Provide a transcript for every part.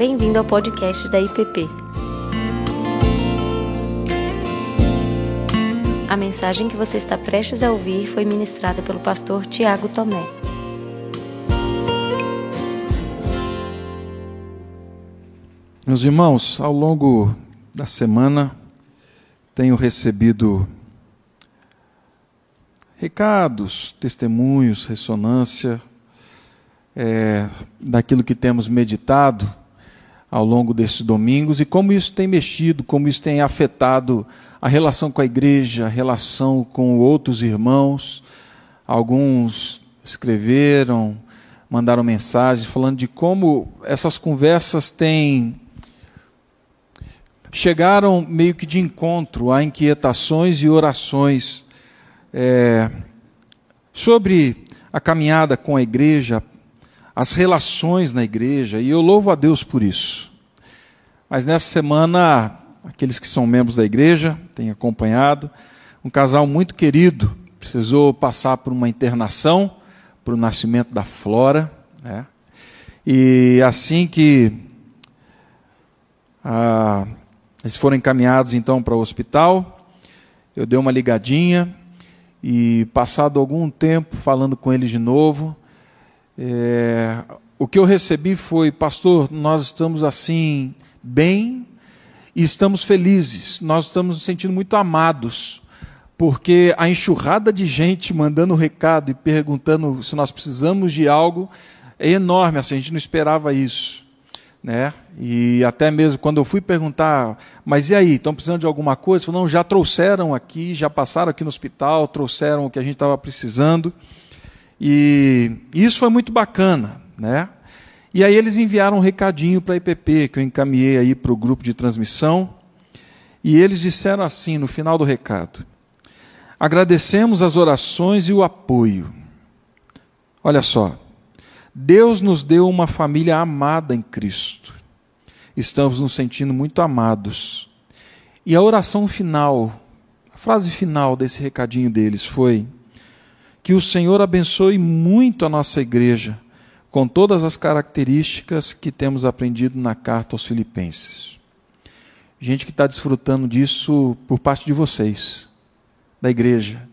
Bem-vindo ao podcast da IPP. A mensagem que você está prestes a ouvir foi ministrada pelo pastor Tiago Tomé. Meus irmãos, ao longo da semana tenho recebido recados, testemunhos, ressonância daquilo que temos meditado ao longo desses domingos e como isso tem mexido, como isso tem afetado a relação com a igreja, a relação com outros irmãos. Alguns escreveram, mandaram mensagens falando de como essas conversas chegaram meio que de encontro a inquietações e orações sobre a caminhada com a igreja, as relações na igreja, e eu louvo a Deus por isso. Mas nessa semana, aqueles que são membros da igreja têm acompanhado, um casal muito querido precisou passar por uma internação, para o nascimento da Flora, né? E assim que eles foram encaminhados então para o hospital, eu dei uma ligadinha, e passado algum tempo falando com eles de novo, o que eu recebi foi: pastor, nós estamos assim bem e estamos felizes, nós estamos nos sentindo muito amados, porque a enxurrada de gente mandando recado e perguntando se nós precisamos de algo é enorme, assim, a gente não esperava isso, né? E até mesmo quando eu fui perguntar, mas e aí, estão precisando de alguma coisa? Falaram, não, já trouxeram aqui, já passaram aqui no hospital, trouxeram o que a gente estava precisando. E isso foi muito bacana, né? E aí eles enviaram um recadinho para a IPP, que eu encaminhei aí para o grupo de transmissão, e eles disseram assim, no final do recado: agradecemos as orações e o apoio. Olha só, Deus nos deu uma família amada em Cristo. Estamos nos sentindo muito amados. E a oração final, a frase final desse recadinho deles foi: que o Senhor abençoe muito a nossa igreja, com todas as características que temos aprendido na carta aos Filipenses. Gente que está desfrutando disso por parte de vocês, da igreja.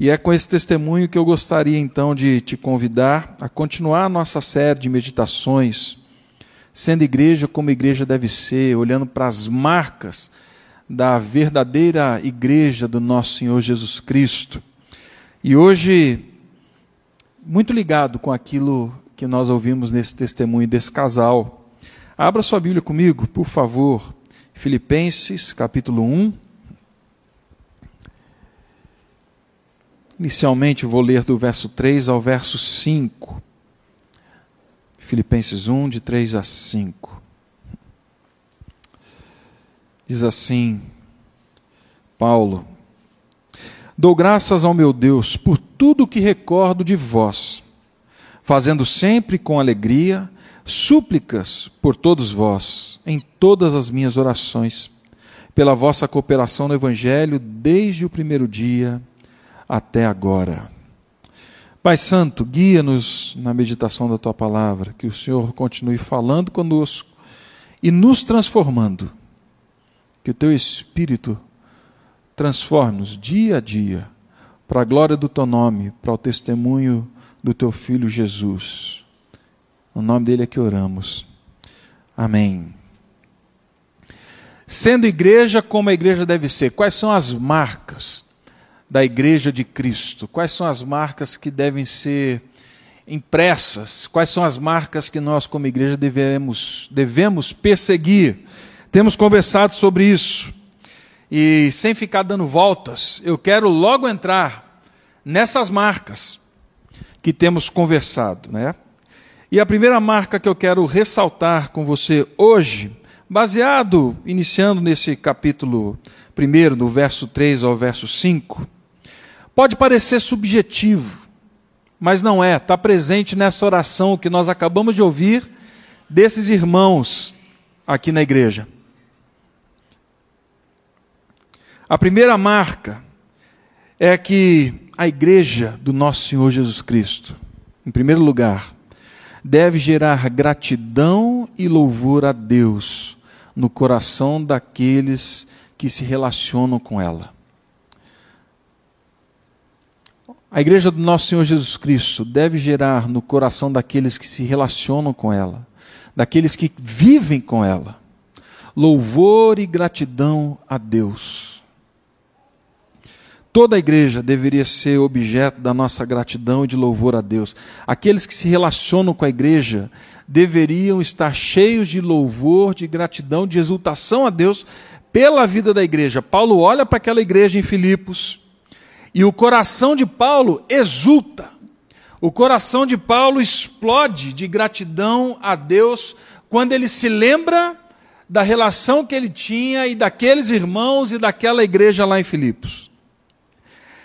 E é com esse testemunho que eu gostaria então de te convidar a continuar a nossa série de meditações, sendo igreja como a igreja deve ser, olhando para as marcas da verdadeira igreja do nosso Senhor Jesus Cristo. E hoje, muito ligado com aquilo que nós ouvimos nesse testemunho desse casal, abra sua Bíblia comigo, por favor, Filipenses, capítulo 1. Inicialmente vou ler do verso 3 ao verso 5, Filipenses 1, de 3 a 5. Diz assim, Paulo: dou graças ao meu Deus por tudo o que recordo de vós, fazendo sempre com alegria súplicas por todos vós, em todas as minhas orações, pela vossa cooperação no Evangelho desde o primeiro dia até agora. Pai Santo, guia-nos na meditação da Tua Palavra, que o Senhor continue falando conosco e nos transformando, que o Teu Espírito transforma-nos dia a dia, para a glória do Teu nome, para o testemunho do Teu Filho Jesus. No nome dele é que oramos. Amém. Sendo igreja como a igreja deve ser, quais são as marcas da igreja de Cristo? Quais são as marcas que devem ser impressas? Quais são as marcas que nós como igreja devemos perseguir? Temos conversado sobre isso. E sem ficar dando voltas, eu quero logo entrar nessas marcas que temos conversado, né? E a primeira marca que eu quero ressaltar com você hoje, baseado, iniciando nesse capítulo 1, do verso 3 ao verso 5, pode parecer subjetivo, mas não é, está presente nessa oração que nós acabamos de ouvir desses irmãos aqui na igreja. A primeira marca é que a igreja do nosso Senhor Jesus Cristo, em primeiro lugar, deve gerar gratidão e louvor a Deus no coração daqueles que se relacionam com ela. A igreja do nosso Senhor Jesus Cristo deve gerar no coração daqueles que se relacionam com ela, daqueles que vivem com ela, louvor e gratidão a Deus. Toda a igreja deveria ser objeto da nossa gratidão e de louvor a Deus. Aqueles que se relacionam com a igreja deveriam estar cheios de louvor, de gratidão, de exultação a Deus pela vida da igreja. Paulo olha para aquela igreja em Filipos, e o coração de Paulo exulta, o coração de Paulo explode de gratidão a Deus quando ele se lembra da relação que ele tinha e daqueles irmãos e daquela igreja lá em Filipos.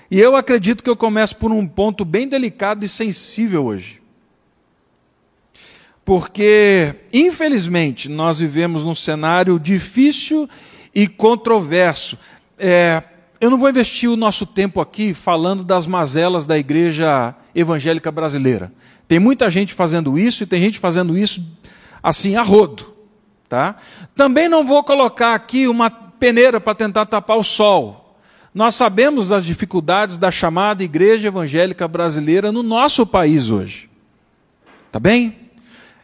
E eu acredito que eu começo por um ponto bem delicado e sensível hoje. Porque, infelizmente, nós vivemos num cenário difícil e controverso. Eu não vou investir o nosso tempo aqui falando das mazelas da igreja evangélica brasileira. Tem muita gente fazendo isso e tem gente fazendo isso assim a rodo, tá? Também não vou colocar aqui uma peneira para tentar tapar o sol. Nós sabemos das dificuldades da chamada igreja evangélica brasileira no nosso país hoje. Tá bem?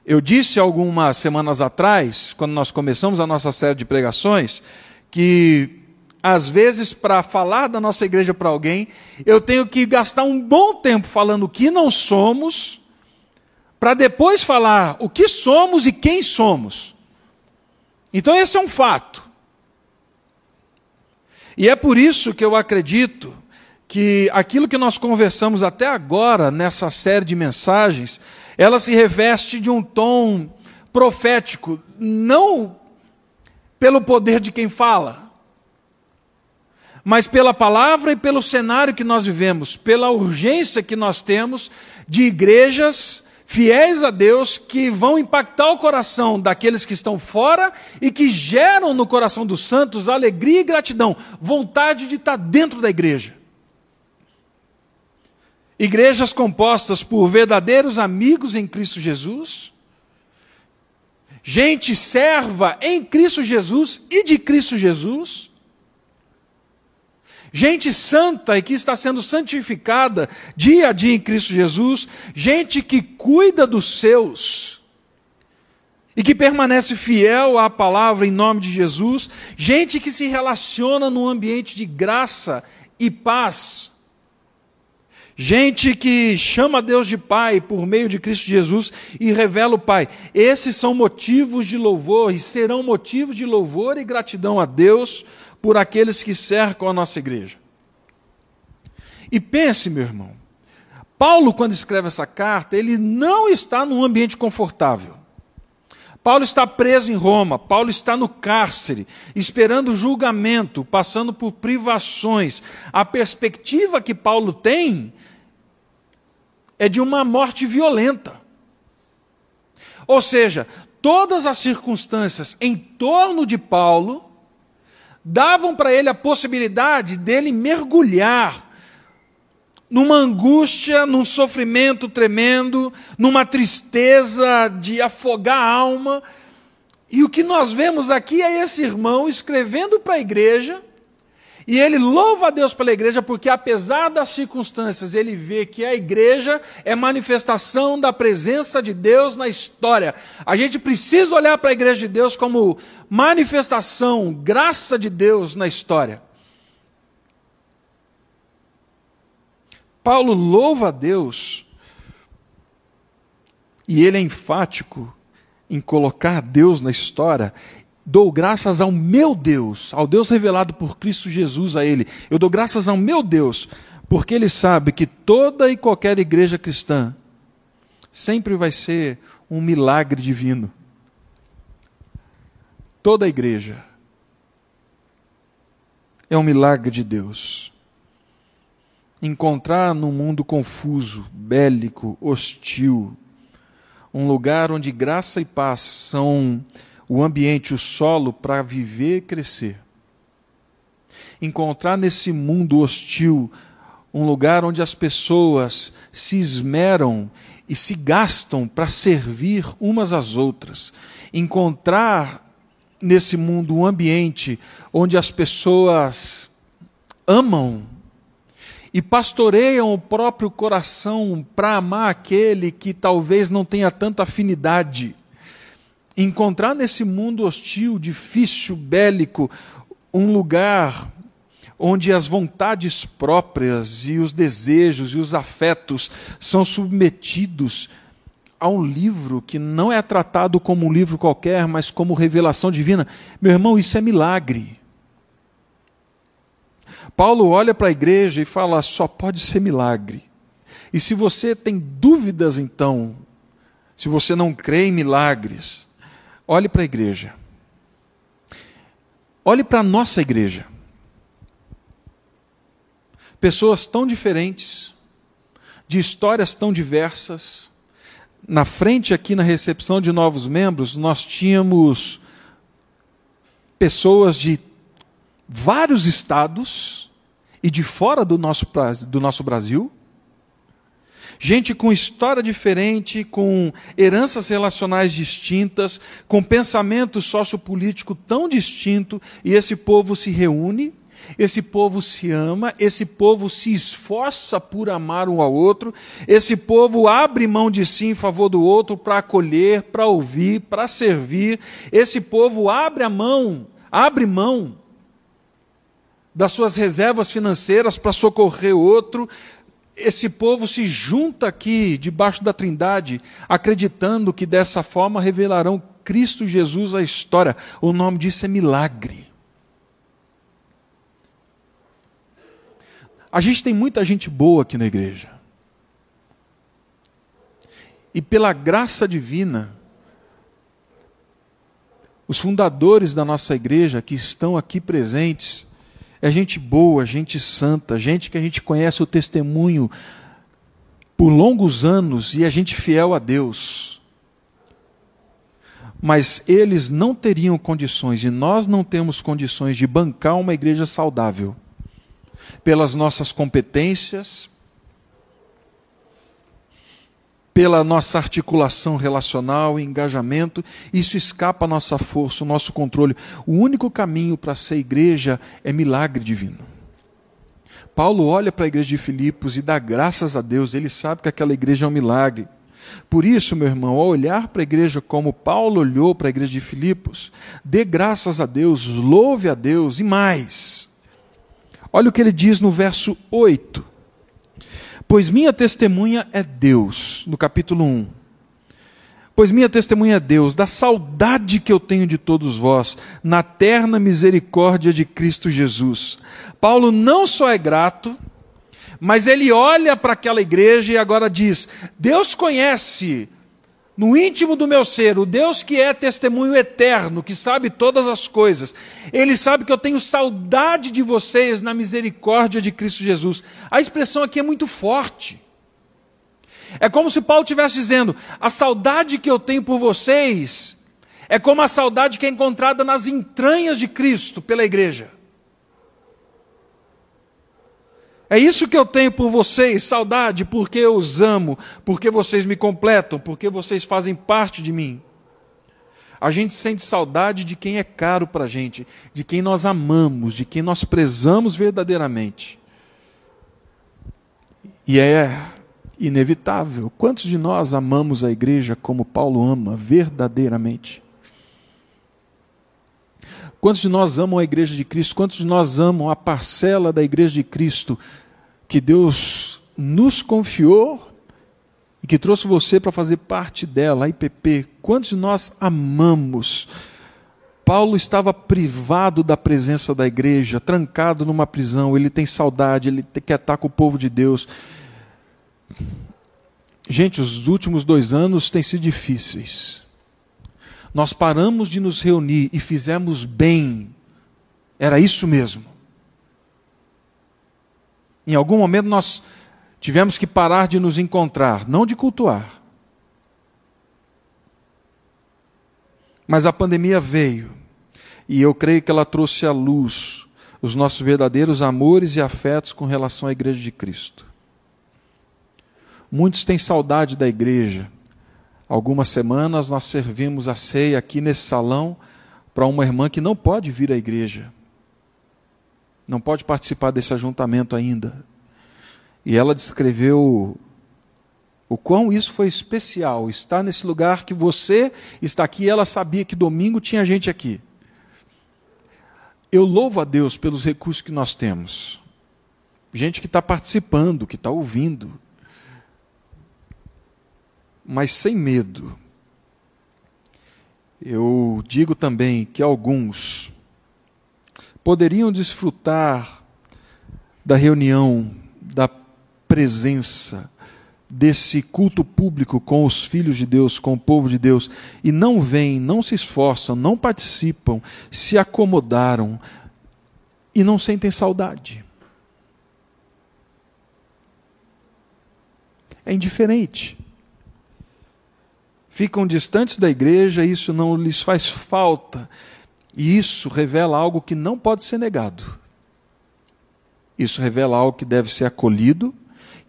Eu disse algumas semanas atrás, quando nós começamos a nossa série de pregações, que às vezes, para falar da nossa igreja para alguém, eu tenho que gastar um bom tempo falando o que não somos, para depois falar o que somos e quem somos. Então, esse é um fato. E é por isso que eu acredito que aquilo que nós conversamos até agora, nessa série de mensagens, ela se reveste de um tom profético, não pelo poder de quem fala, mas pela palavra e pelo cenário que nós vivemos, pela urgência que nós temos de igrejas fiéis a Deus que vão impactar o coração daqueles que estão fora e que geram no coração dos santos alegria e gratidão, vontade de estar dentro da igreja. Igrejas compostas por verdadeiros amigos em Cristo Jesus, gente serva em Cristo Jesus e de Cristo Jesus, gente santa e que está sendo santificada dia a dia em Cristo Jesus, gente que cuida dos seus e que permanece fiel à palavra em nome de Jesus, gente que se relaciona num ambiente de graça e paz, gente que chama Deus de Pai por meio de Cristo Jesus e revela o Pai. Esses são motivos de louvor e serão motivos de louvor e gratidão a Deus por aqueles que cercam a nossa igreja. E pense, meu irmão, Paulo, quando escreve essa carta, ele não está num ambiente confortável. Paulo está preso em Roma, Paulo está no cárcere, esperando julgamento, passando por privações. A perspectiva que Paulo tem é de uma morte violenta. Ou seja, todas as circunstâncias em torno de Paulo davam para ele a possibilidade dele mergulhar numa angústia, num sofrimento tremendo, numa tristeza de afogar a alma. E o que nós vemos aqui é esse irmão escrevendo para a igreja, e ele louva a Deus pela igreja, porque apesar das circunstâncias, ele vê que a igreja é manifestação da presença de Deus na história. A gente precisa olhar para a igreja de Deus como manifestação, graça de Deus na história. Paulo louva a Deus, e ele é enfático em colocar Deus na história. Dou graças ao meu Deus, ao Deus revelado por Cristo Jesus a ele. Eu dou graças ao meu Deus, porque ele sabe que toda e qualquer igreja cristã sempre vai ser um milagre divino. Toda a igreja é um milagre de Deus. Encontrar num mundo confuso, bélico, hostil, um lugar onde graça e paz são o ambiente, o solo para viver e crescer. Encontrar nesse mundo hostil um lugar onde as pessoas se esmeram e se gastam para servir umas às outras. Encontrar nesse mundo um ambiente onde as pessoas amam e pastoreiam o próprio coração para amar aquele que talvez não tenha tanta afinidade. Encontrar nesse mundo hostil, difícil, bélico, um lugar onde as vontades próprias e os desejos e os afetos são submetidos a um livro que não é tratado como um livro qualquer, mas como revelação divina. Meu irmão, isso é milagre. Paulo olha para a igreja e fala, só pode ser milagre. E se você tem dúvidas, então, se você não crê em milagres, olhe para a igreja. Olhe para a nossa igreja. Pessoas tão diferentes, de histórias tão diversas. Na frente aqui, na recepção de novos membros, nós tínhamos pessoas de vários estados e de fora do nosso Brasil. Gente com história diferente, com heranças relacionais distintas, com pensamento sociopolítico tão distinto, e esse povo se reúne. Esse povo se ama, esse povo se esforça por amar um ao outro, esse povo abre mão de si em favor do outro para acolher, para ouvir, para servir, esse povo abre mão das suas reservas financeiras para socorrer o outro, esse povo se junta aqui debaixo da Trindade, acreditando que dessa forma revelarão Cristo Jesus à história. O nome disso é milagre. A gente tem muita gente boa aqui na igreja. E pela graça divina, os fundadores da nossa igreja que estão aqui presentes, é gente boa, gente santa, gente que a gente conhece o testemunho por longos anos e é gente fiel a Deus. Mas eles não teriam condições, e nós não temos condições de bancar uma igreja saudável. Pelas nossas competências, pela nossa articulação relacional e engajamento, isso escapa à nossa força, ao nosso controle. O único caminho para ser igreja é milagre divino. Paulo olha para a igreja de Filipos e dá graças a Deus, ele sabe que aquela igreja é um milagre. Por isso, meu irmão, ao olhar para a igreja como Paulo olhou para a igreja de Filipos, dê graças a Deus, louve a Deus e mais. Olha o que ele diz no verso 8. Pois minha testemunha é Deus, no capítulo 1. Pois minha testemunha é Deus, da saudade que eu tenho de todos vós, na terna misericórdia de Cristo Jesus. Paulo não só é grato, mas ele olha para aquela igreja e agora diz, Deus conhece no íntimo do meu ser, o Deus que é testemunho eterno, que sabe todas as coisas, ele sabe que eu tenho saudade de vocês na misericórdia de Cristo Jesus. A expressão aqui é muito forte. É como se Paulo estivesse dizendo, a saudade que eu tenho por vocês é como a saudade que é encontrada nas entranhas de Cristo pela igreja. É isso que eu tenho por vocês, saudade, porque eu os amo, porque vocês me completam, porque vocês fazem parte de mim. A gente sente saudade de quem é caro para a gente, de quem nós amamos, de quem nós prezamos verdadeiramente. E é inevitável. Quantos de nós amamos a igreja como Paulo ama verdadeiramente? Quantos de nós amam a igreja de Cristo? Quantos de nós amam a parcela da igreja de Cristo que Deus nos confiou e que trouxe você para fazer parte dela, a IPP? Quantos de nós amamos? Paulo estava privado da presença da igreja, trancado numa prisão, ele tem saudade, ele quer estar com o povo de Deus. Gente, os últimos 2 anos têm sido difíceis. Nós paramos de nos reunir e fizemos bem. Era isso mesmo. Em algum momento nós tivemos que parar de nos encontrar, não de cultuar. Mas a pandemia veio, e eu creio que ela trouxe à luz os nossos verdadeiros amores e afetos com relação à Igreja de Cristo. Muitos têm saudade da igreja. Algumas semanas nós servimos a ceia aqui nesse salão para uma irmã que não pode vir à igreja, não pode participar desse ajuntamento ainda. E ela descreveu o quão isso foi especial, estar nesse lugar que você está aqui. Ela sabia que domingo tinha gente aqui. Eu louvo a Deus pelos recursos que nós temos. Gente que está participando, que está ouvindo, mas sem medo. Eu digo também que alguns poderiam desfrutar da reunião, da presença, desse culto público com os filhos de Deus, com o povo de Deus, e não vêm, não se esforçam, não participam, se acomodaram e não sentem saudade. É indiferente. Ficam distantes da igreja, isso não lhes faz falta, e isso revela algo que não pode ser negado. Isso revela algo que deve ser acolhido,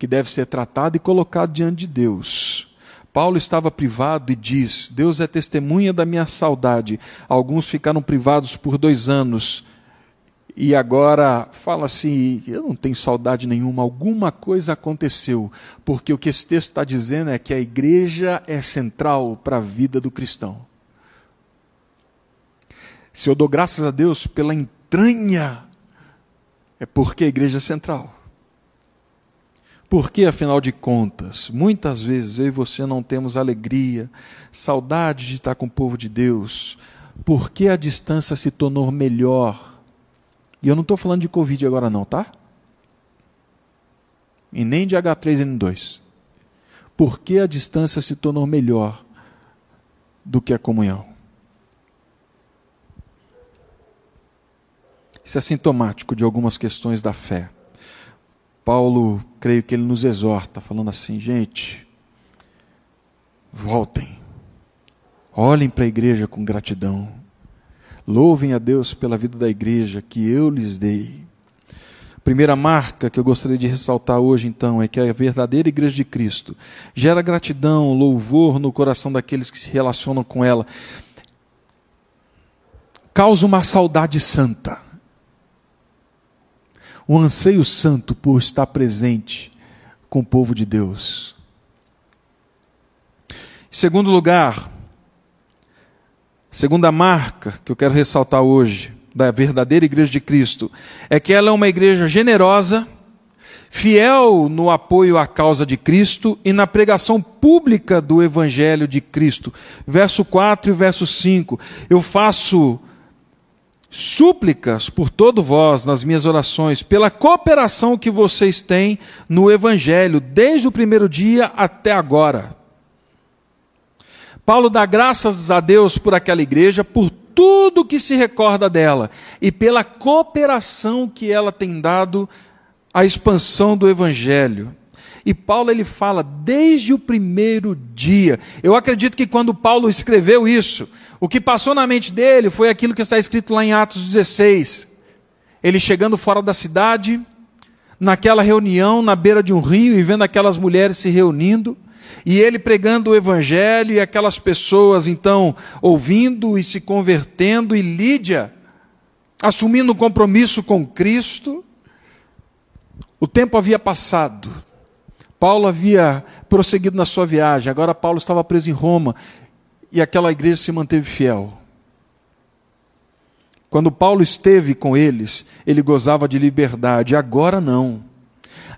que deve ser tratado e colocado diante de Deus. Paulo estava privado e diz: Deus é testemunha da minha saudade. Alguns ficaram privados por 2 anos, e agora fala assim: eu não tenho saudade nenhuma, alguma coisa aconteceu, porque o que esse texto está dizendo é que a igreja é central para a vida do cristão. Se eu dou graças a Deus pela entranha, é porque a igreja é central. Porque, afinal de contas, muitas vezes eu e você não temos alegria, saudade de estar com o povo de Deus, porque a distância se tornou melhor. E eu não estou falando de Covid agora não, tá? E nem de H3N2. Porque a distância se tornou melhor do que a comunhão. Isso é sintomático de algumas questões da fé. Paulo, creio que ele nos exorta, falando assim: gente, voltem, olhem para a igreja com gratidão, louvem a Deus pela vida da igreja que eu lhes dei. A primeira marca que eu gostaria de ressaltar hoje, então, é que a verdadeira igreja de Cristo gera gratidão, louvor no coração daqueles que se relacionam com ela, causa uma saudade santa, um anseio santo por estar presente com o povo de Deus. Em segundo lugar, segunda marca que eu quero ressaltar hoje da verdadeira igreja de Cristo é que ela é uma igreja generosa, fiel no apoio à causa de Cristo e na pregação pública do evangelho de Cristo. Verso 4 e verso 5. Eu faço súplicas por todo vós nas minhas orações, pela cooperação que vocês têm no evangelho, desde o primeiro dia até agora. Paulo dá graças a Deus por aquela igreja, por tudo que se recorda dela, e pela cooperação que ela tem dado à expansão do evangelho. E Paulo, ele fala desde o primeiro dia. Eu acredito que quando Paulo escreveu isso, o que passou na mente dele foi aquilo que está escrito lá em Atos 16. Ele chegando fora da cidade, naquela reunião, na beira de um rio, e vendo aquelas mulheres se reunindo, e ele pregando o evangelho, e aquelas pessoas então ouvindo e se convertendo, e Lídia assumindo um compromisso com Cristo. O tempo havia passado. Paulo havia prosseguido na sua viagem, agora Paulo estava preso em Roma, e aquela igreja se manteve fiel. Quando Paulo esteve com eles, ele gozava de liberdade, agora não.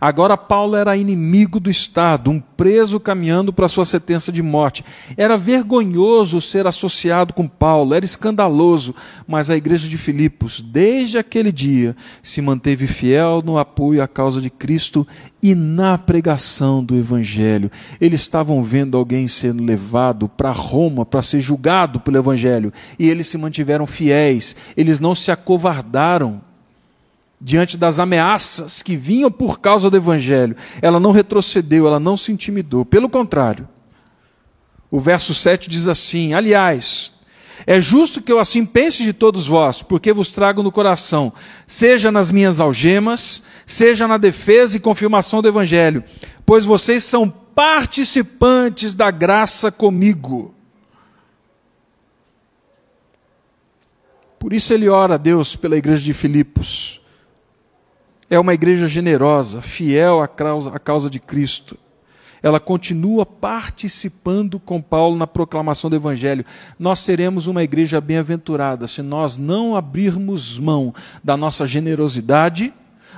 Agora Paulo era inimigo do Estado, um preso caminhando para sua sentença de morte. Era vergonhoso ser associado com Paulo, era escandaloso, mas a igreja de Filipos, desde aquele dia, se manteve fiel no apoio à causa de Cristo e na pregação do evangelho. Eles estavam vendo alguém sendo levado para Roma para ser julgado pelo evangelho, e eles se mantiveram fiéis, eles não se acovardaram diante das ameaças que vinham por causa do evangelho. Ela não retrocedeu, ela não se intimidou, pelo contrário. O verso 7 diz assim: aliás, É justo que eu assim pense de todos vós, porque vos trago no coração, seja nas minhas algemas, seja na defesa e confirmação do Evangelho, pois vocês são participantes da graça comigo. Por isso ele ora a Deus pela igreja de Filipos. É uma igreja generosa, fiel à causa de Cristo. Ela continua participando com Paulo na proclamação do Evangelho. Nós seremos uma igreja bem-aventurada se nós não abrirmos mão da nossa generosidade,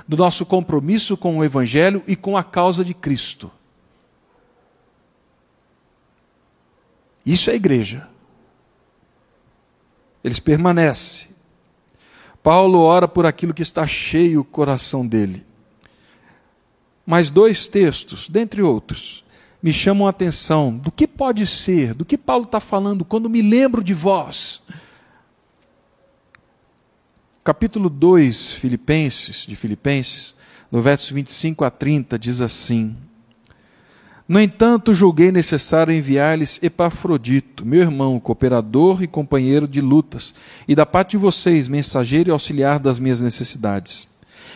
do nosso compromisso com o Evangelho e com a causa de Cristo. Isso é a igreja. Eles permanecem. Paulo ora por aquilo que está cheio o coração dele. Mas dois textos, dentre outros, me chamam a atenção do que pode ser, do que Paulo está falando quando me lembro de vós. Capítulo 2 de Filipenses, no verso 25 a 30, diz assim: No entanto, julguei necessário enviar-lhes Epafrodito, meu irmão, cooperador e companheiro de lutas, e da parte de vocês, mensageiro e auxiliar das minhas necessidades.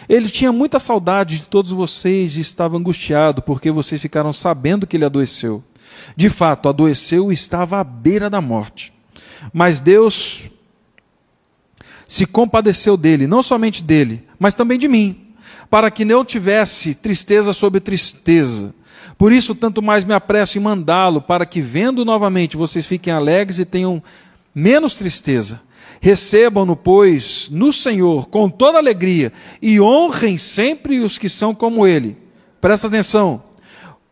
Ele tinha muita saudade de todos vocês e estava angustiado, porque vocês ficaram sabendo que ele adoeceu. De fato, adoeceu e estava à beira da morte. Mas Deus se compadeceu dele, não somente dele, mas também de mim, para que não tivesse tristeza sobre tristeza. Por isso, tanto mais me apresso em mandá-lo, para que, vendo novamente, vocês fiquem alegres e tenham menos tristeza. Recebam-no, pois, no Senhor, com toda alegria, e honrem sempre os que são como ele. Presta atenção,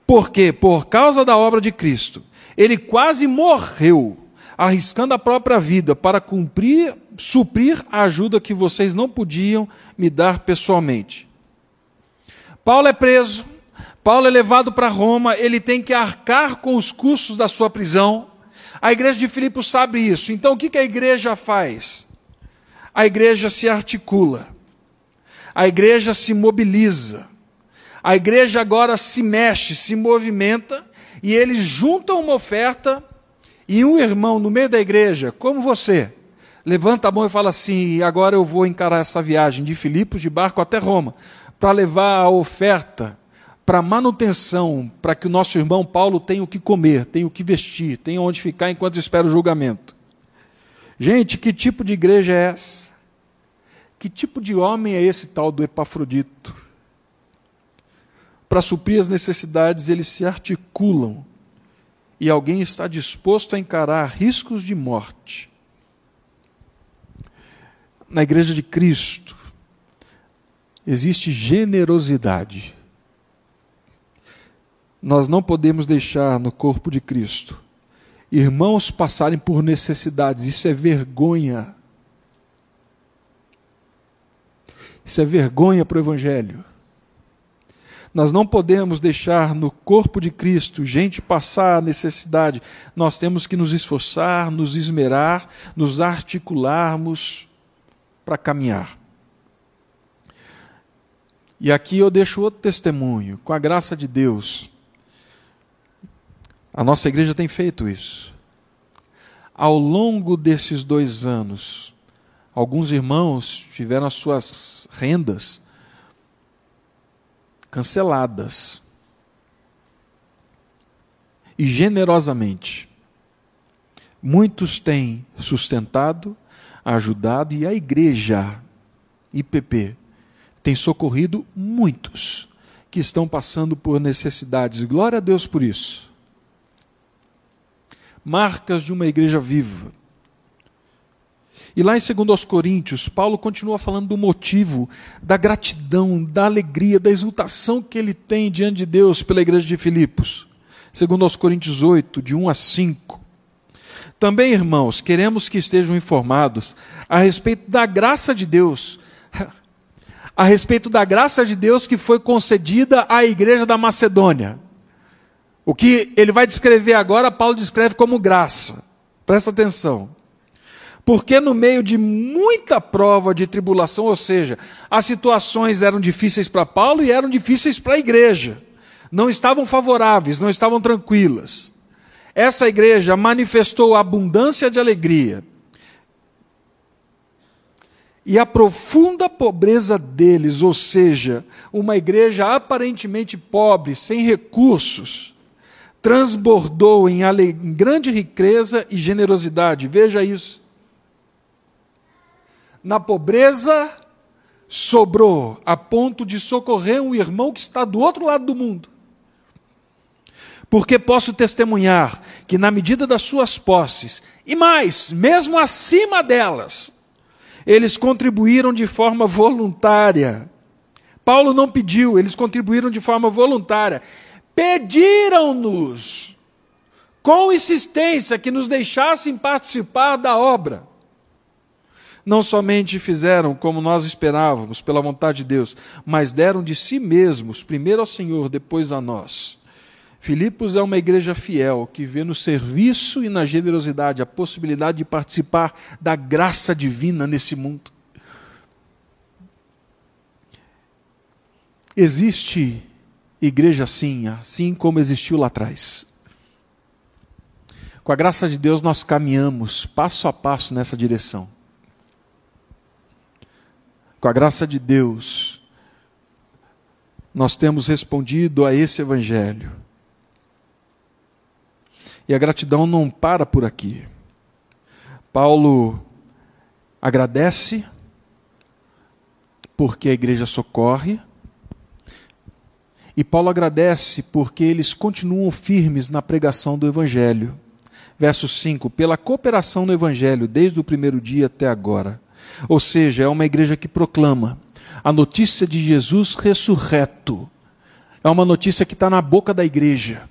porque, por causa da obra de Cristo, ele quase morreu, arriscando a própria vida para suprir a ajuda que vocês não podiam me dar pessoalmente. Paulo é preso, Paulo é levado para Roma, ele tem que arcar com os custos da sua prisão. A igreja de Filipos sabe isso. Então o que a igreja faz? A igreja se articula. A igreja se mobiliza. A igreja agora se mexe, se movimenta, e eles juntam uma oferta, e um irmão no meio da igreja, como você, levanta a mão e fala assim: agora eu vou encarar essa viagem de Filipos de barco até Roma, para levar a oferta, para manutenção, para que o nosso irmão Paulo tenha o que comer, tenha o que vestir, tenha onde ficar enquanto espera o julgamento. Gente, que tipo de igreja é essa? Que tipo de homem é esse tal do Epafrodito? Para suprir as necessidades, eles se articulam, e alguém está disposto a encarar riscos de morte. Na igreja de Cristo, existe generosidade. Nós não podemos deixar no corpo de Cristo irmãos passarem por necessidades. Isso é vergonha. Isso é vergonha para o Evangelho. Nós não podemos deixar no corpo de Cristo gente passar necessidade. Nós temos que nos esforçar, nos esmerar, nos articularmos para caminhar. E aqui eu deixo outro testemunho. Com a graça de Deus, a nossa igreja tem feito isso. Ao longo desses 2 anos, alguns irmãos tiveram as suas rendas canceladas. E generosamente, muitos têm sustentado, ajudado, e a igreja, IPP, tem socorrido muitos que estão passando por necessidades. Glória a Deus por isso. Marcas de uma igreja viva. E lá em 2 Coríntios, Paulo continua falando do motivo da gratidão, da alegria, da exultação que ele tem diante de Deus pela igreja de Filipos. 2 Coríntios 8, de 1 a 5. Também, irmãos, queremos que estejam informados a respeito da graça de Deus, a respeito da graça de Deus que foi concedida à igreja da Macedônia. O que ele vai descrever agora, Paulo descreve como graça. Presta atenção. Porque no meio de muita prova de tribulação, ou seja, as situações eram difíceis para Paulo e eram difíceis para a igreja. Não estavam favoráveis, não estavam tranquilas. Essa igreja manifestou abundância de alegria, e a profunda pobreza deles, ou seja, uma igreja aparentemente pobre, sem recursos, transbordou em grande riqueza e generosidade. Veja isso. Na pobreza, sobrou a ponto de socorrer um irmão que está do outro lado do mundo. Porque posso testemunhar que, na medida das suas posses, e mais, mesmo acima delas, eles contribuíram de forma voluntária. Paulo não pediu, eles contribuíram de forma voluntária. Pediram-nos, com insistência, que nos deixassem participar da obra. Não somente fizeram como nós esperávamos, pela vontade de Deus, mas deram de si mesmos, primeiro ao Senhor, depois a nós. Filipos é uma igreja fiel, que vê no serviço e na generosidade a possibilidade de participar da graça divina nesse mundo. Existe igreja assim, assim como existiu lá atrás. Com a graça de Deus nós caminhamos passo a passo nessa direção. Com a graça de Deus nós temos respondido a esse evangelho. E a gratidão não para por aqui. Paulo agradece porque a igreja socorre. E Paulo agradece porque eles continuam firmes na pregação do Evangelho. Verso 5, pela cooperação no Evangelho, desde o primeiro dia até agora. Ou seja, é uma igreja que proclama a notícia de Jesus ressurreto. É uma notícia que está na boca da igreja.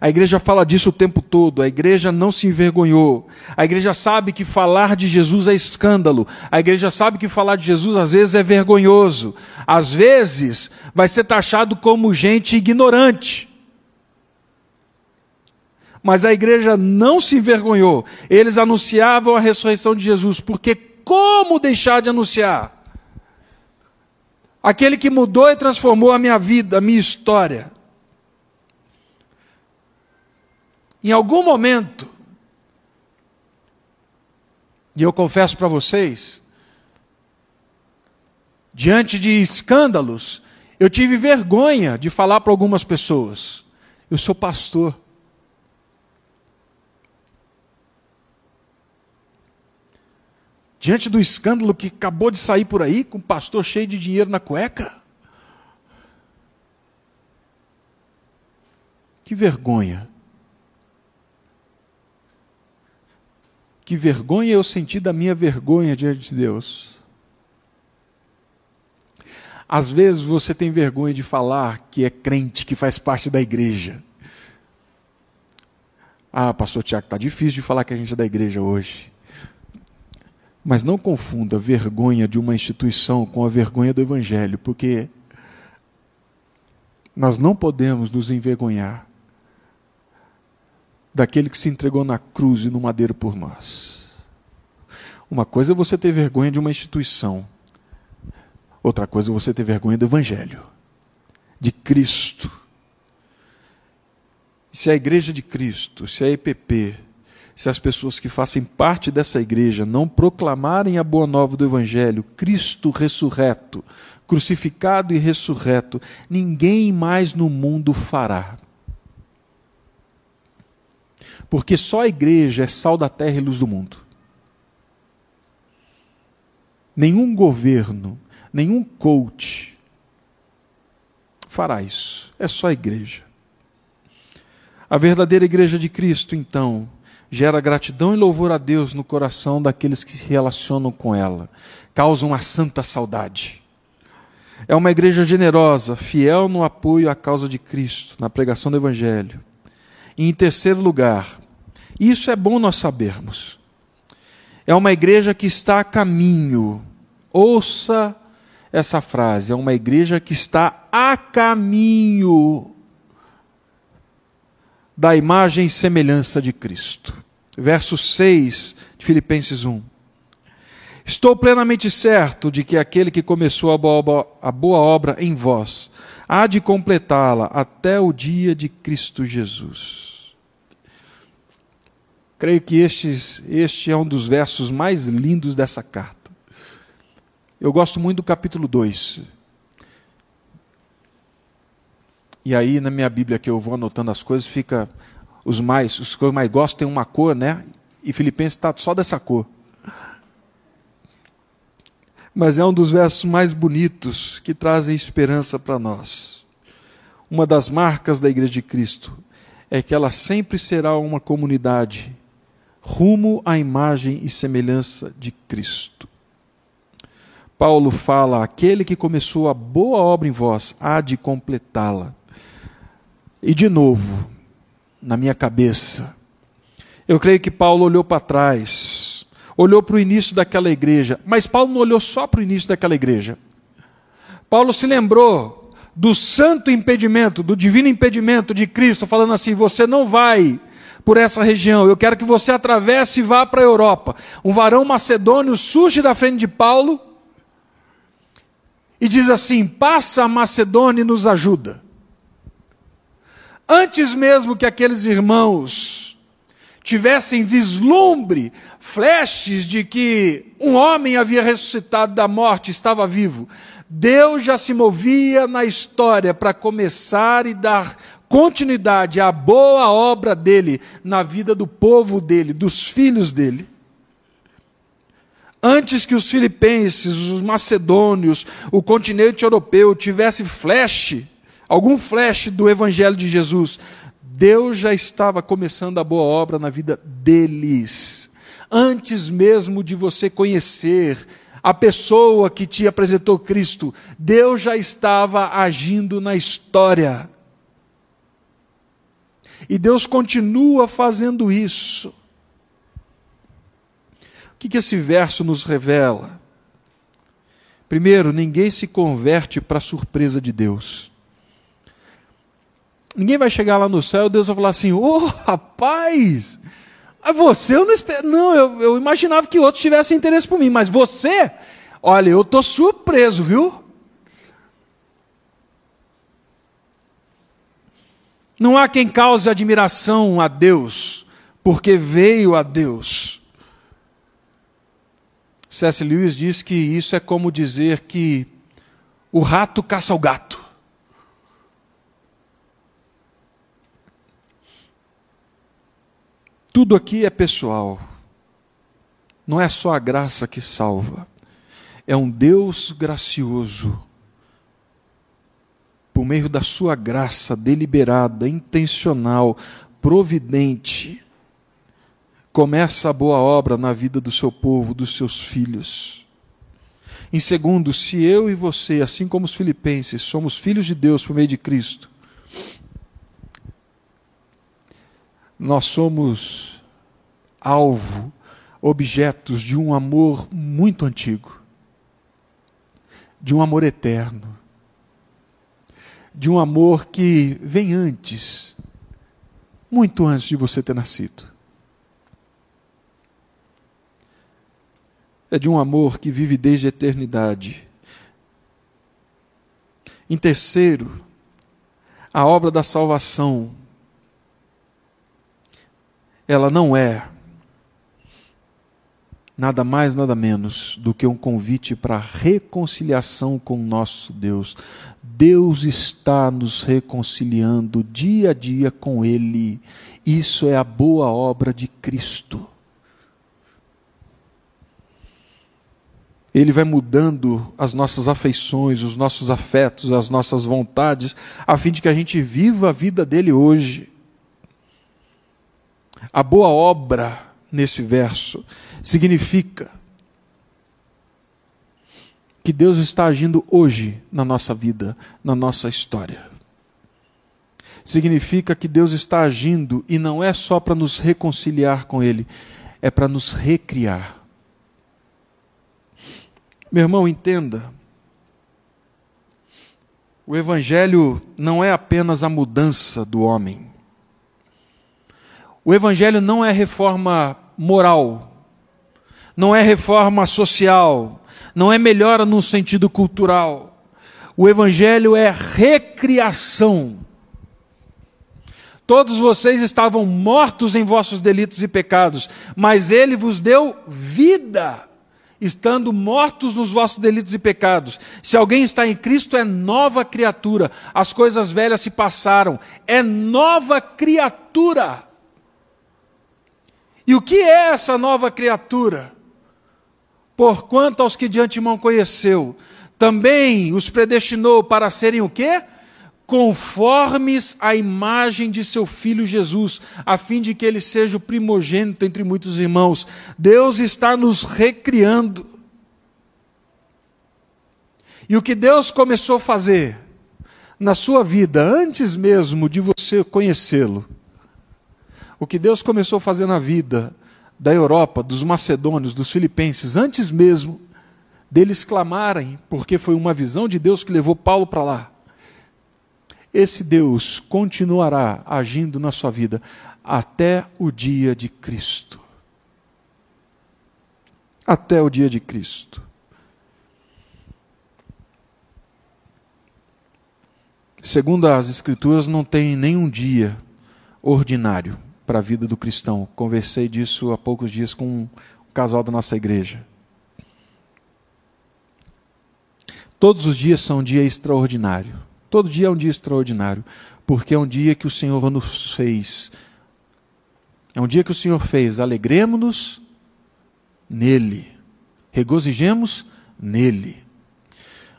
A igreja fala disso o tempo todo, a igreja não se envergonhou. A igreja sabe que falar de Jesus é escândalo. A igreja sabe que falar de Jesus às vezes é vergonhoso. Às vezes vai ser taxado como gente ignorante. Mas a igreja não se envergonhou. Eles anunciavam a ressurreição de Jesus, porque como deixar de anunciar? Aquele que mudou e transformou a minha vida, a minha história. Em algum momento, e eu confesso para vocês, diante de escândalos, eu tive vergonha de falar para algumas pessoas: eu sou pastor. Diante do escândalo que acabou de sair por aí, com um pastor cheio de dinheiro na cueca, que vergonha. Que vergonha eu senti da minha vergonha diante de Deus. Às vezes você tem vergonha de falar que é crente, que faz parte da igreja. Ah, pastor Tiago, está difícil de falar que a gente é da igreja hoje. Mas não confunda a vergonha de uma instituição com a vergonha do evangelho, porque nós não podemos nos envergonhar daquele que se entregou na cruz e no madeiro por nós. Uma coisa é você ter vergonha de uma instituição, outra coisa é você ter vergonha do Evangelho, de Cristo. Se a igreja de Cristo, se a EPP, se as pessoas que fazem parte dessa igreja não proclamarem a boa nova do Evangelho, Cristo ressurreto, crucificado e ressurreto, ninguém mais no mundo fará. Porque só a igreja é sal da terra e luz do mundo. Nenhum governo, nenhum coach fará isso. É só a igreja. A verdadeira igreja de Cristo, então, gera gratidão e louvor a Deus no coração daqueles que se relacionam com ela. Causam a santa saudade. É uma igreja generosa, fiel no apoio à causa de Cristo, na pregação do Evangelho. Em terceiro lugar, isso é bom nós sabermos, é uma igreja que está a caminho. Ouça essa frase, é uma igreja que está a caminho da imagem e semelhança de Cristo. Verso 6 de Filipenses 1. Estou plenamente certo de que aquele que começou a boa obra em vós, há de completá-la até o dia de Cristo Jesus. Creio que este é um dos versos mais lindos dessa carta. Eu gosto muito do capítulo 2. E aí, na minha Bíblia, que eu vou anotando as coisas, fica os que eu mais gosto tem uma cor, né? E Filipenses está só dessa cor. Mas é um dos versos mais bonitos que trazem esperança para nós. Uma das marcas da Igreja de Cristo é que ela sempre será uma comunidade rumo à imagem e semelhança de Cristo. Paulo fala, aquele que começou a boa obra em vós, há de completá-la. E de novo, na minha cabeça, eu creio que Paulo olhou para trás, olhou para o início daquela igreja, mas Paulo não olhou só para o início daquela igreja. Paulo se lembrou do santo impedimento, do divino impedimento de Cristo, falando assim, você não vai por essa região, eu quero que você atravesse e vá para a Europa. Um varão macedônio surge da frente de Paulo, e diz assim, passa a Macedônia e nos ajuda. Antes mesmo que aqueles irmãos tivessem vislumbre, flashes de que um homem havia ressuscitado da morte, estava vivo, Deus já se movia na história para começar e dar continuidade à boa obra dele, na vida do povo dele, dos filhos dele. Antes que os filipenses, os macedônios, o continente europeu tivesse algum flash do evangelho de Jesus, Deus já estava começando a boa obra na vida deles. Antes mesmo de você conhecer a pessoa que te apresentou Cristo, Deus já estava agindo na história. E Deus continua fazendo isso. O que esse verso nos revela? Primeiro, ninguém se converte para a surpresa de Deus. Ninguém vai chegar lá no céu e Deus vai falar assim, rapaz, você eu não espero. Não, eu imaginava que outros tivessem interesse por mim, mas você, olha, eu estou surpreso, viu? Não há quem cause admiração a Deus, porque veio a Deus. C.S. Lewis diz que isso é como dizer que o rato caça o gato. Tudo aqui é pessoal. Não é só a graça que salva. É um Deus gracioso. Por meio da sua graça deliberada, intencional, providente, começa a boa obra na vida do seu povo, dos seus filhos. Em segundo, se eu e você, assim como os filipenses, somos filhos de Deus por meio de Cristo, nós somos alvo, objetos de um amor muito antigo, de um amor eterno, de um amor que vem antes, muito antes de você ter nascido. É de um amor que vive desde a eternidade. Em terceiro, a obra da salvação, ela não é nada mais, nada menos do que um convite para a reconciliação com o nosso Deus. Deus está nos reconciliando dia a dia com Ele. Isso é a boa obra de Cristo. Ele vai mudando as nossas afeições, os nossos afetos, as nossas vontades, a fim de que a gente viva a vida dele hoje. A boa obra, nesse verso, significa que Deus está agindo hoje na nossa vida, na nossa história. Significa que Deus está agindo e não é só para nos reconciliar com Ele, é para nos recriar. Meu irmão, entenda, o evangelho não é apenas a mudança do homem. O evangelho não é reforma moral, não é reforma social, não é melhora no sentido cultural. O evangelho é recriação. Todos vocês estavam mortos em vossos delitos e pecados, mas ele vos deu vida. estando mortos nos vossos delitos e pecados. Se alguém está em Cristo, é nova criatura. As coisas velhas se passaram. É nova criatura. E o que é essa nova criatura? Porquanto aos que de antemão conheceu, também os predestinou para serem o quê? Conformes à imagem de seu Filho Jesus, a fim de que ele seja o primogênito entre muitos irmãos. Deus está nos recriando. E o que Deus começou a fazer na sua vida, antes mesmo de você conhecê-lo, o que Deus começou a fazer na vida da Europa, dos macedônios, dos filipenses, antes mesmo deles clamarem, porque foi uma visão de Deus que levou Paulo para lá, esse Deus continuará agindo na sua vida até o dia de Cristo. Até o dia de Cristo. Segundo as Escrituras, não tem nenhum dia ordinário para a vida do cristão. Conversei disso há poucos dias com um casal da nossa igreja. Todos os dias são um dia extraordinário. Todo dia é um dia extraordinário, porque é um dia que o Senhor nos fez. É um dia que o Senhor fez. Alegremos-nos nele. Regozijemos nele.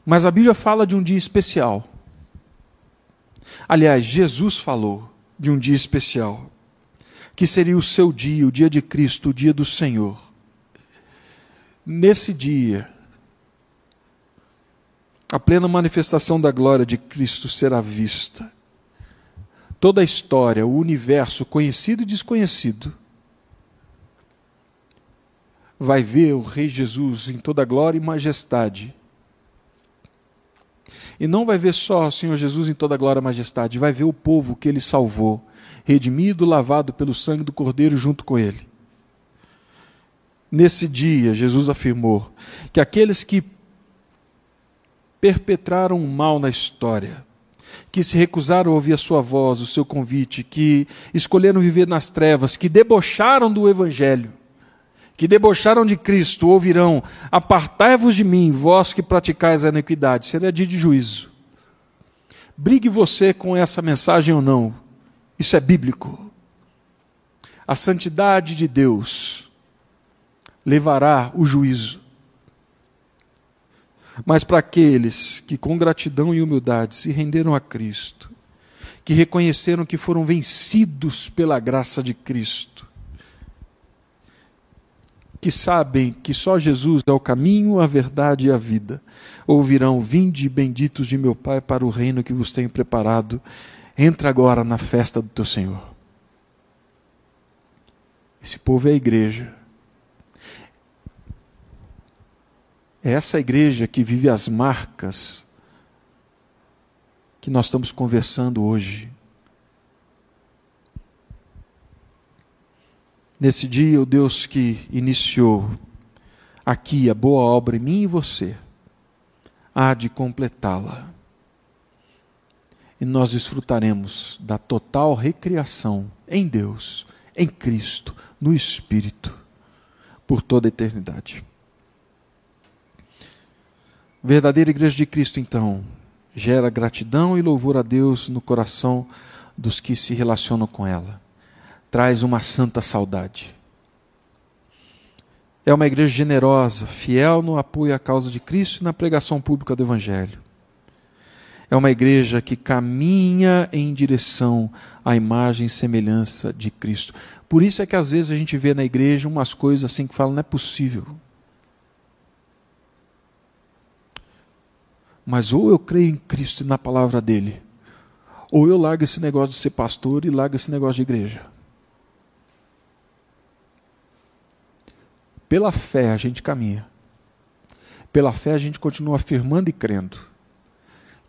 Mas a Bíblia fala de um dia especial. Aliás, Jesus falou de um dia especial, que seria o seu dia, o dia de Cristo, o dia do Senhor. Nesse dia, a plena manifestação da glória de Cristo será vista. Toda a história, o universo conhecido e desconhecido, vai ver o Rei Jesus em toda a glória e majestade. E não vai ver só o Senhor Jesus em toda a glória e majestade, vai ver o povo que ele salvou, redimido, lavado pelo sangue do Cordeiro junto com ele. Nesse dia, Jesus afirmou que aqueles que perpetraram o mal na história, que se recusaram a ouvir a sua voz, o seu convite, que escolheram viver nas trevas, que debocharam do Evangelho, que debocharam de Cristo, ouvirão: apartai-vos de mim, vós que praticais a iniquidade. Será dia de juízo. Brigue você com essa mensagem ou não, isso é bíblico. A santidade de Deus levará o juízo. Mas para aqueles que com gratidão e humildade se renderam a Cristo, que reconheceram que foram vencidos pela graça de Cristo, que sabem que só Jesus é o caminho, a verdade e a vida, ouvirão: vinde, benditos de meu Pai, para o reino que vos tenho preparado, entra agora na festa do teu Senhor. Esse povo é a igreja. É essa igreja que vive as marcas que nós estamos conversando hoje. Nesse dia, o Deus que iniciou aqui a boa obra em mim e você, há de completá-la. E nós desfrutaremos da total recriação em Deus, em Cristo, no Espírito, por toda a eternidade. Verdadeira igreja de Cristo, então, gera gratidão e louvor a Deus no coração dos que se relacionam com ela. Traz uma santa saudade. É uma igreja generosa, fiel no apoio à causa de Cristo e na pregação pública do Evangelho. É uma igreja que caminha em direção à imagem e semelhança de Cristo. Por isso é que às vezes a gente vê na igreja umas coisas assim que falam: não é possível. Mas ou eu creio em Cristo e na palavra dele, ou eu largo esse negócio de ser pastor e largo esse negócio de igreja. Pela fé a gente caminha. Pela fé a gente continua afirmando e crendo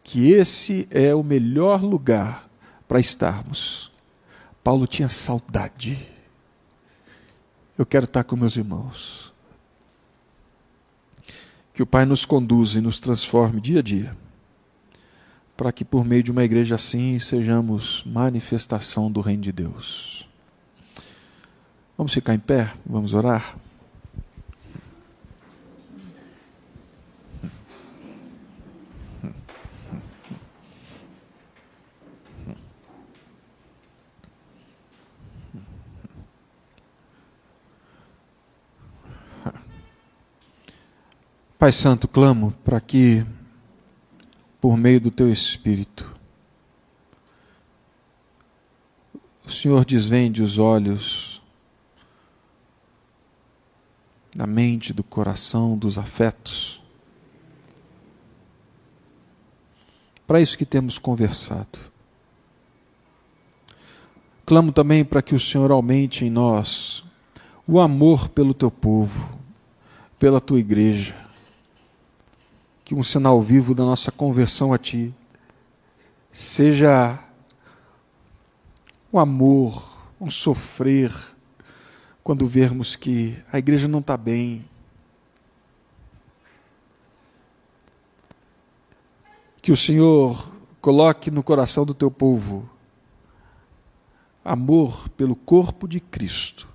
que esse é o melhor lugar para estarmos. Paulo tinha saudade. Eu quero estar com meus irmãos. Que o Pai nos conduza e nos transforme dia a dia, para que por meio de uma igreja assim sejamos manifestação do reino de Deus. Vamos ficar em pé? Vamos orar? Pai Santo, clamo para que, por meio do Teu Espírito, o Senhor desvende os olhos da mente, do coração, dos afetos. Para isso que temos conversado. Clamo também para que o Senhor aumente em nós o amor pelo Teu povo, pela Tua igreja. Que um sinal vivo da nossa conversão a Ti seja um amor, um sofrer, quando vermos que a igreja não está bem. Que o Senhor coloque no coração do Teu povo amor pelo corpo de Cristo.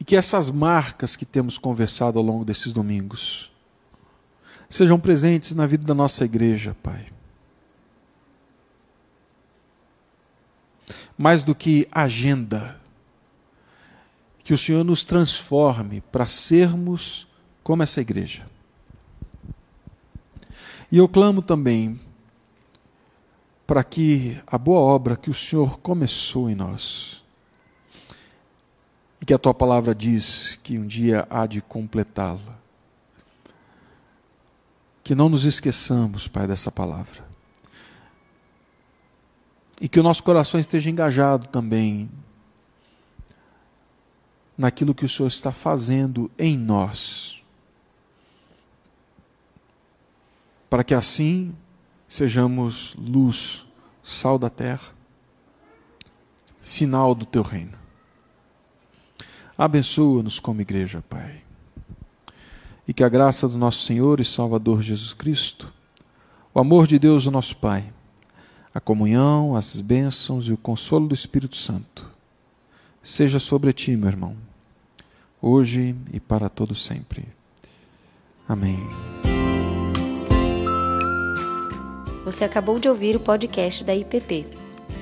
E que essas marcas que temos conversado ao longo desses domingos sejam presentes na vida da nossa igreja, Pai. Mais do que agenda, que o Senhor nos transforme para sermos como essa igreja. E eu clamo também para que a boa obra que o Senhor começou em nós, e que a Tua palavra diz que um dia há de completá-la. Que não nos esqueçamos, Pai, dessa palavra. E que o nosso coração esteja engajado também naquilo que o Senhor está fazendo em nós. Para que assim sejamos luz, sal da terra, sinal do Teu reino. Abençoa-nos como igreja, Pai, e que a graça do nosso Senhor e Salvador Jesus Cristo, o amor de Deus, o nosso Pai, a comunhão, as bênçãos e o consolo do Espírito Santo, seja sobre Ti, meu irmão, hoje e para todo sempre. Amém. Você acabou de ouvir o podcast da IPP.